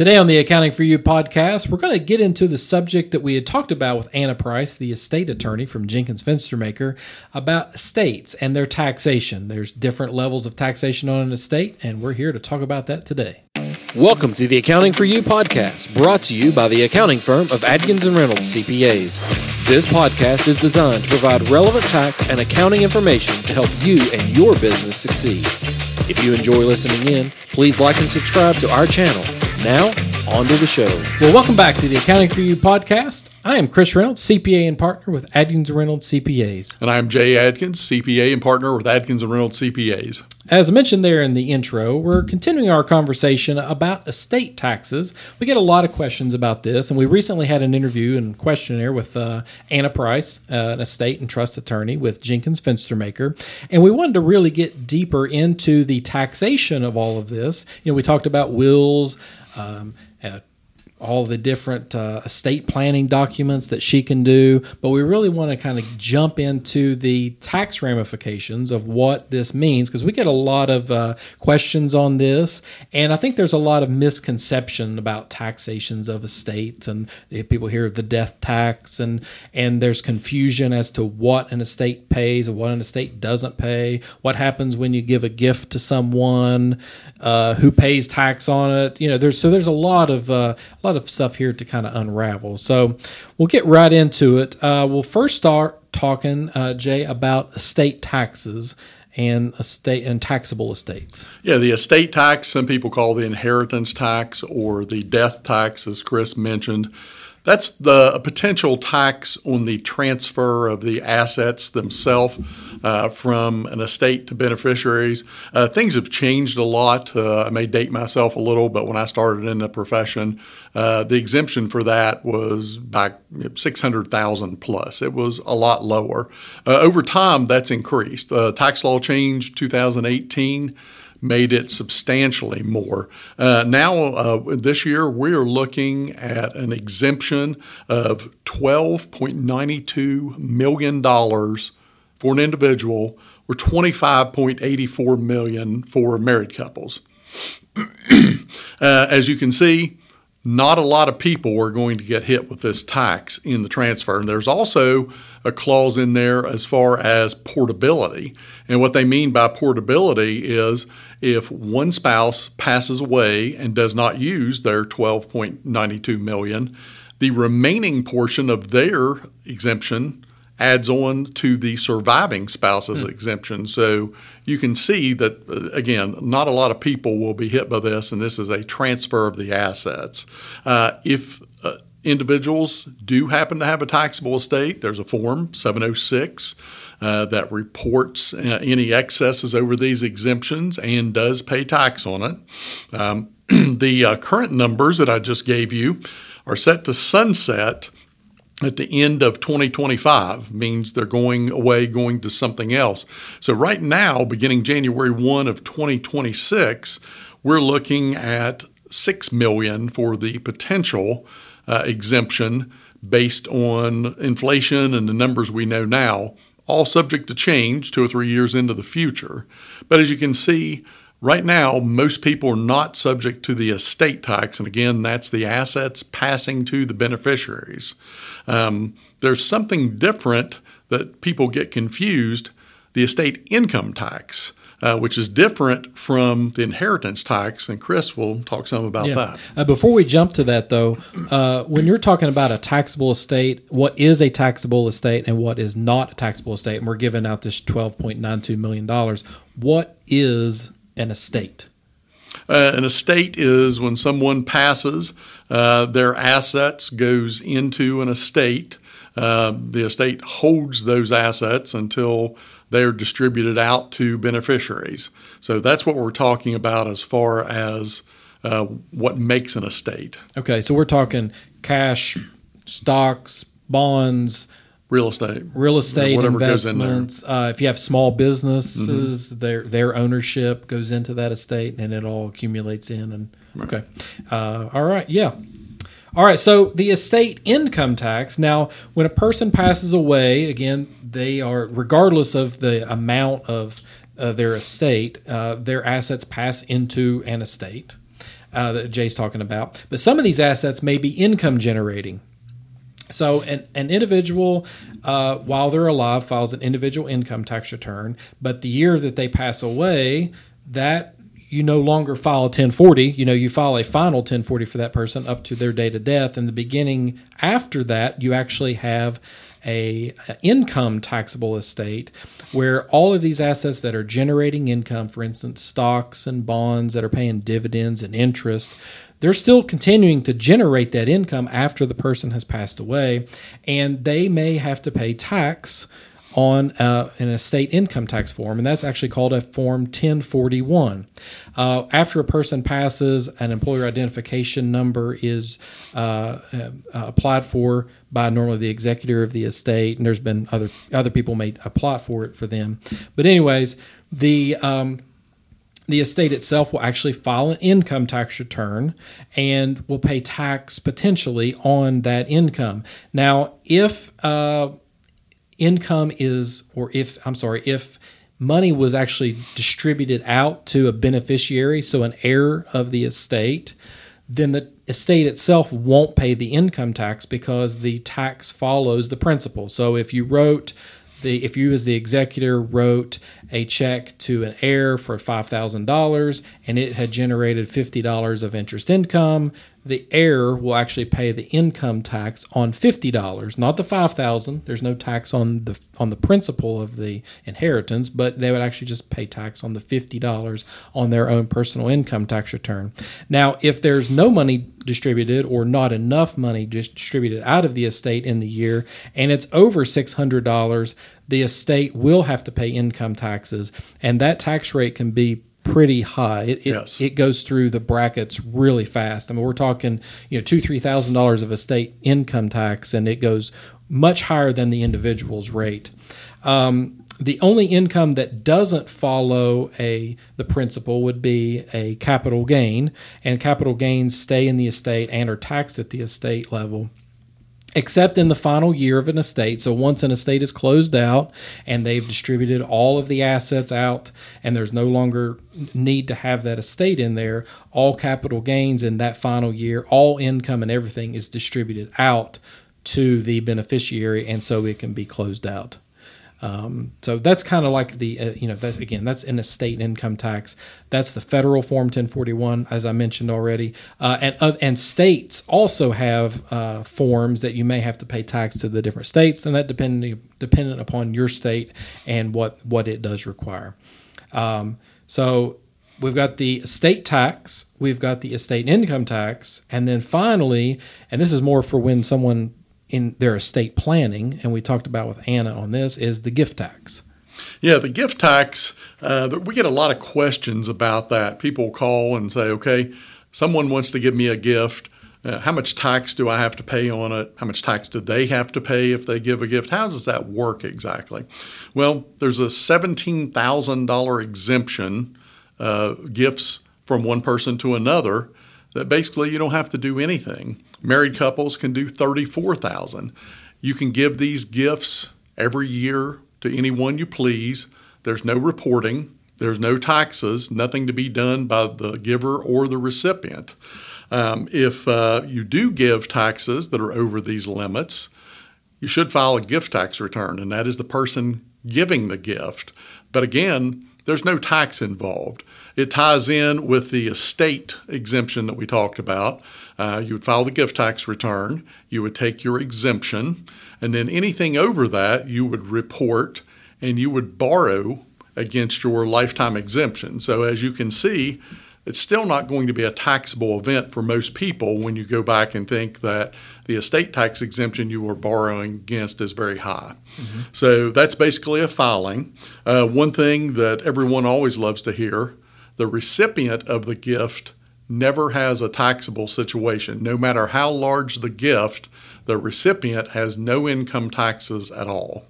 Today on the Accounting for You podcast, we're going to get into the subject that we had talked about with Anna Price, the estate attorney from Jenkins Fenstermaker, about estates and their taxation. There's different levels of taxation on an estate, and we're here to talk about that today. Welcome to the Accounting for You podcast, brought to you by the accounting firm of Adkins and Reynolds CPAs. This podcast is designed to provide relevant tax and accounting information to help you and your business succeed. If you enjoy listening in, please like and subscribe to our channel. Now, on to the show. Well, welcome back to the Accounting for You podcast. I am Chris Reynolds, CPA and partner with Adkins & Reynolds CPAs. And I am Jay Adkins, CPA and partner with Adkins & Reynolds CPAs. As mentioned there in the intro, we're continuing our conversation about estate taxes. We get a lot of questions about this, and we recently had an interview and questionnaire with Anna Price, an estate and trust attorney with Jenkins Fenstermaker, and we wanted to really get deeper into the taxation of all of this. You know, we talked about wills, all the different estate planning documents that she can do, but we really want to kind of jump into the tax ramifications of what this means, because we get a lot of questions on this, and I think there's a lot of misconception about taxations of estates, and people hear the death tax, and there's confusion as to what an estate pays and what an estate doesn't pay, what happens when you give a gift to someone, who pays tax on it. You know, there's a lot of stuff here to kind of unravel. So we'll get right into it. We'll first start talking, Jay, about estate taxes and taxable estates. Yeah, the estate tax, some people call the inheritance tax or the death tax, as Chris mentioned. That's the potential tax on the transfer of the assets themselves from an estate to beneficiaries. Things have changed a lot. I may date myself a little, but when I started in the profession, the exemption for that was back $600,000 plus. It was a lot lower. Over time, that's increased. Tax law change 2018. Made it substantially more. Now, this year, we're looking at an exemption of $12.92 million for an individual or $25.84 million for married couples. As you can see, not a lot of people are going to get hit with this tax in the transfer. And there's also a clause in there as far as portability. And what they mean by portability is if one spouse passes away and does not use their $12.92 million, the remaining portion of their exemption adds on to the surviving spouse's exemption. So you can see that, again, not a lot of people will be hit by this, and this is a transfer of the assets. If individuals do happen to have a taxable estate, there's a form 706 that reports any excesses over these exemptions and does pay tax on it. The current numbers that I just gave you are set to sunset at the end of 2025, means they're going away, going to something else. So right now, beginning January 1 of 2026, we're looking at $6 million for the potential exemption based on inflation and the numbers we know now, all subject to change 2 or 3 years into the future. But as you can see, right now, most people are not subject to the estate tax, and again, that's the assets passing to the beneficiaries. There's something different that people get confused, the estate income tax, which is different from the inheritance tax, and Chris will talk some about that. Before we jump to that, though, when you're talking about a taxable estate, what is a taxable estate and what is not a taxable estate, and we're giving out this $12.92 million, what is an estate? An estate is when someone passes, their assets goes into an estate. The estate holds those assets until they're distributed out to beneficiaries. So that's what we're talking about as far as what makes an estate. Okay, so we're talking cash, stocks, bonds, Real estate, whatever investments. Goes in there. If you have small businesses, their ownership goes into that estate, and it all accumulates in. And right. Okay, all right, yeah, all right. So the estate income tax. Now, when a person passes away, again, they are regardless of the amount of their estate, their assets pass into an estate. that Jay's talking about. But some of these assets may be income generating. So an individual, while they're alive, files an individual income tax return, but the year that they pass away, that you no longer file a 1040. You know, you file a final 1040 for that person up to their date of death. And the beginning after that, you actually have an income taxable estate where all of these assets that are generating income, for instance, stocks and bonds that are paying dividends and interest, they're still continuing to generate that income after the person has passed away, and they may have to pay tax on an estate income tax form, and that's actually called a Form 1041. After a person passes, an employer identification number is applied for by normally the executor of the estate, and there's been other people may apply for it for them. But anyways, the estate itself will actually file an income tax return and will pay tax potentially on that income. Now, if money was actually distributed out to a beneficiary, so an heir of the estate, then the estate itself won't pay the income tax because the tax follows the principal. So if you as the executor wrote a check to an heir for $5,000 and it had generated $50 of interest income, the heir will actually pay the income tax on $50, not the $5,000. There's no tax on the principal of the inheritance, but they would actually just pay tax on the $50 on their own personal income tax return. Now, if there's no money distributed or not enough money distributed out of the estate in the year, and it's over $600, the estate will have to pay income taxes, and that tax rate can be pretty high. It goes through the brackets really fast. I mean, we're talking, $2,000-$3,000 of estate income tax, and it goes much higher than the individual's rate. The only income that doesn't follow the principal would be a capital gain, and capital gains stay in the estate and are taxed at the estate level, except in the final year of an estate. So once an estate is closed out and they've distributed all of the assets out and there's no longer need to have that estate in there, all capital gains in that final year, all income and everything is distributed out to the beneficiary, and so it can be closed out. So that's kind of like that's an estate income tax. That's the federal Form 1041, as I mentioned already. And states also have forms that you may have to pay tax to the different states, and that dependent upon your state and what it does require. So we've got the estate tax, we've got the estate income tax, and then finally, and this is more for when someone in their estate planning, and we talked about with Anna on this, is the gift tax. Yeah, the gift tax, we get a lot of questions about that. People call and say, okay, someone wants to give me a gift. How much tax do I have to pay on it? How much tax do they have to pay if they give a gift? How does that work exactly? Well, there's a $17,000 exemption, gifts from one person to another, that basically you don't have to do anything. Married couples can do $34,000. You can give these gifts every year to anyone you please. There's no reporting. There's no taxes, nothing to be done by the giver or the recipient. If you do give taxes that are over these limits, you should file a gift tax return, and that is the person giving the gift. But again, there's no tax involved. It ties in with the estate exemption that we talked about. You would file the gift tax return. You would take your exemption. And then anything over that, you would report and you would borrow against your lifetime exemption. So as you can see, it's still not going to be a taxable event for most people when you go back and think that the estate tax exemption you were borrowing against is very high. Mm-hmm. So that's basically a filing. One thing that everyone always loves to hear, the recipient of the gift never has a taxable situation. No matter how large the gift, the recipient has no income taxes at all.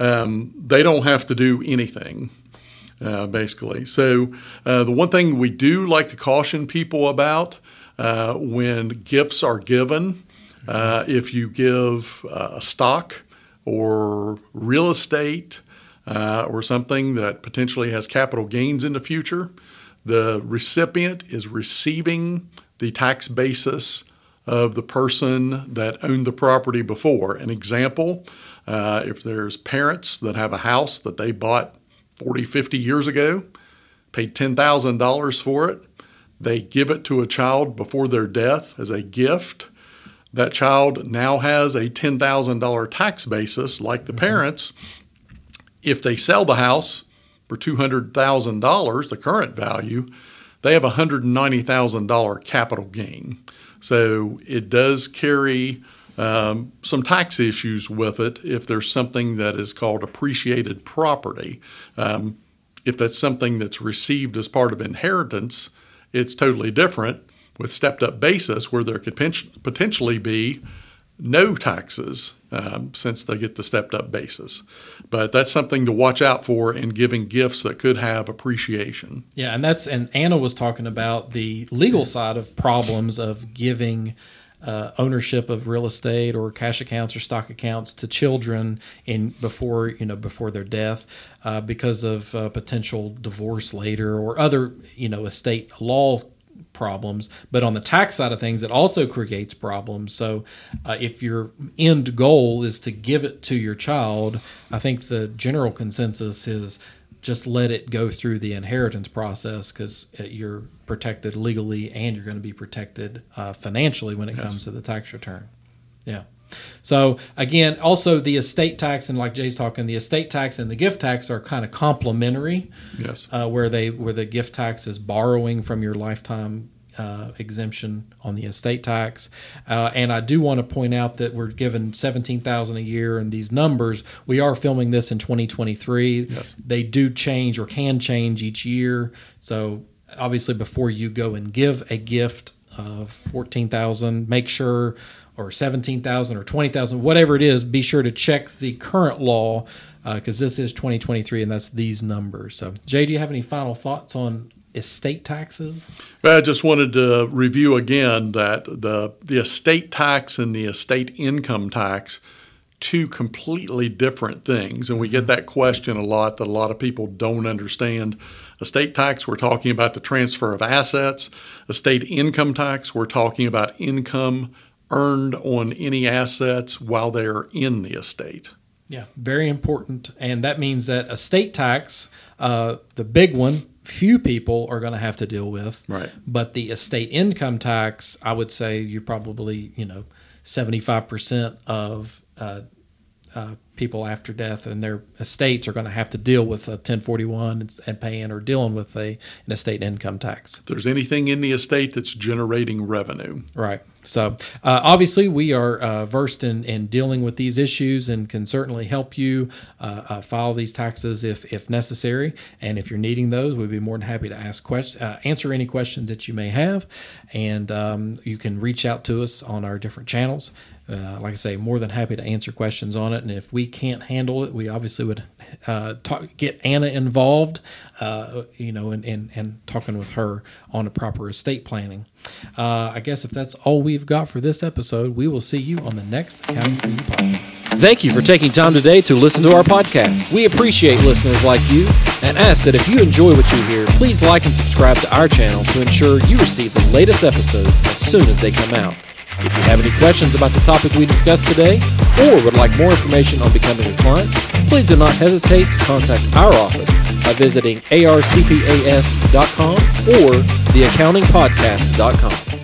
They don't have to do anything, basically. So the one thing we do like to caution people about when gifts are given, if you give a stock or real estate or something that potentially has capital gains in the future, The recipient is receiving the tax basis of the person that owned the property before. An example, if there's parents that have a house that they bought 40, 50 years ago, paid $10,000 for it, they give it to a child before their death as a gift. That child now has a $10,000 tax basis like the parents. If they sell the house for $200,000, the current value, they have a $190,000 capital gain. So it does carry some tax issues with it if there's something that is called appreciated property. If that's something that's received as part of inheritance, it's totally different with stepped-up basis where there could potentially be no taxes since they get the stepped-up basis. But that's something to watch out for in giving gifts that could have appreciation. Yeah, and Anna was talking about the legal side of problems of giving ownership of real estate or cash accounts or stock accounts to children before their death because of potential divorce later or other estate law problems. But on the tax side of things, it also creates problems. So if your end goal is to give it to your child, I think the general consensus is just let it go through the inheritance process because you're protected legally and you're going to be protected financially when it comes to the tax return. Yeah. So again, also the estate tax and like Jay's talking, the estate tax and the gift tax are kind of complementary. Yes. Where the gift tax is borrowing from your lifetime exemption on the estate tax. And I do want to point out that we're given $17,000 a year in these numbers. We are filming this in 2023. Yes. They do change or can change each year. So obviously before you go and give a gift of $14,000, make sure, or $17,000 or $20,000, whatever it is, be sure to check the current law because this is 2023 and that's these numbers. So Jay, do you have any final thoughts on estate taxes? Well, I just wanted to review again that the estate tax and the estate income tax, two completely different things. And we get that question a lot that a lot of people don't understand. Estate tax, we're talking about the transfer of assets. Estate income tax, we're talking about income earned on any assets while they are in the estate. Yeah, very important. And that means that estate tax, the big one, few people are going to have to deal with. Right. But the estate income tax, I would say you probably, 75% of people after death and their estates are going to have to deal with a 1041 and paying or dealing with an estate income tax. If there's anything in the estate that's generating revenue. Right. So obviously we are versed in dealing with these issues and can certainly help you file these taxes if necessary. And if you're needing those, we'd be more than happy to answer any questions that you may have. And you can reach out to us on our different channels. Like I say, more than happy to answer questions on it. And if we can't handle it, we obviously would get Anna involved, and talking with her on a proper estate planning. I guess if that's all we've got for this episode, we will see you on the next Accounting for You podcast. Thank you for taking time today to listen to our podcast. We appreciate listeners like you and ask that if you enjoy what you hear, please like and subscribe to our channel to ensure you receive the latest episodes as soon as they come out. If you have any questions about the topic we discussed today or would like more information on becoming a client, please do not hesitate to contact our office by visiting arcpas.com or theaccountingpodcast.com.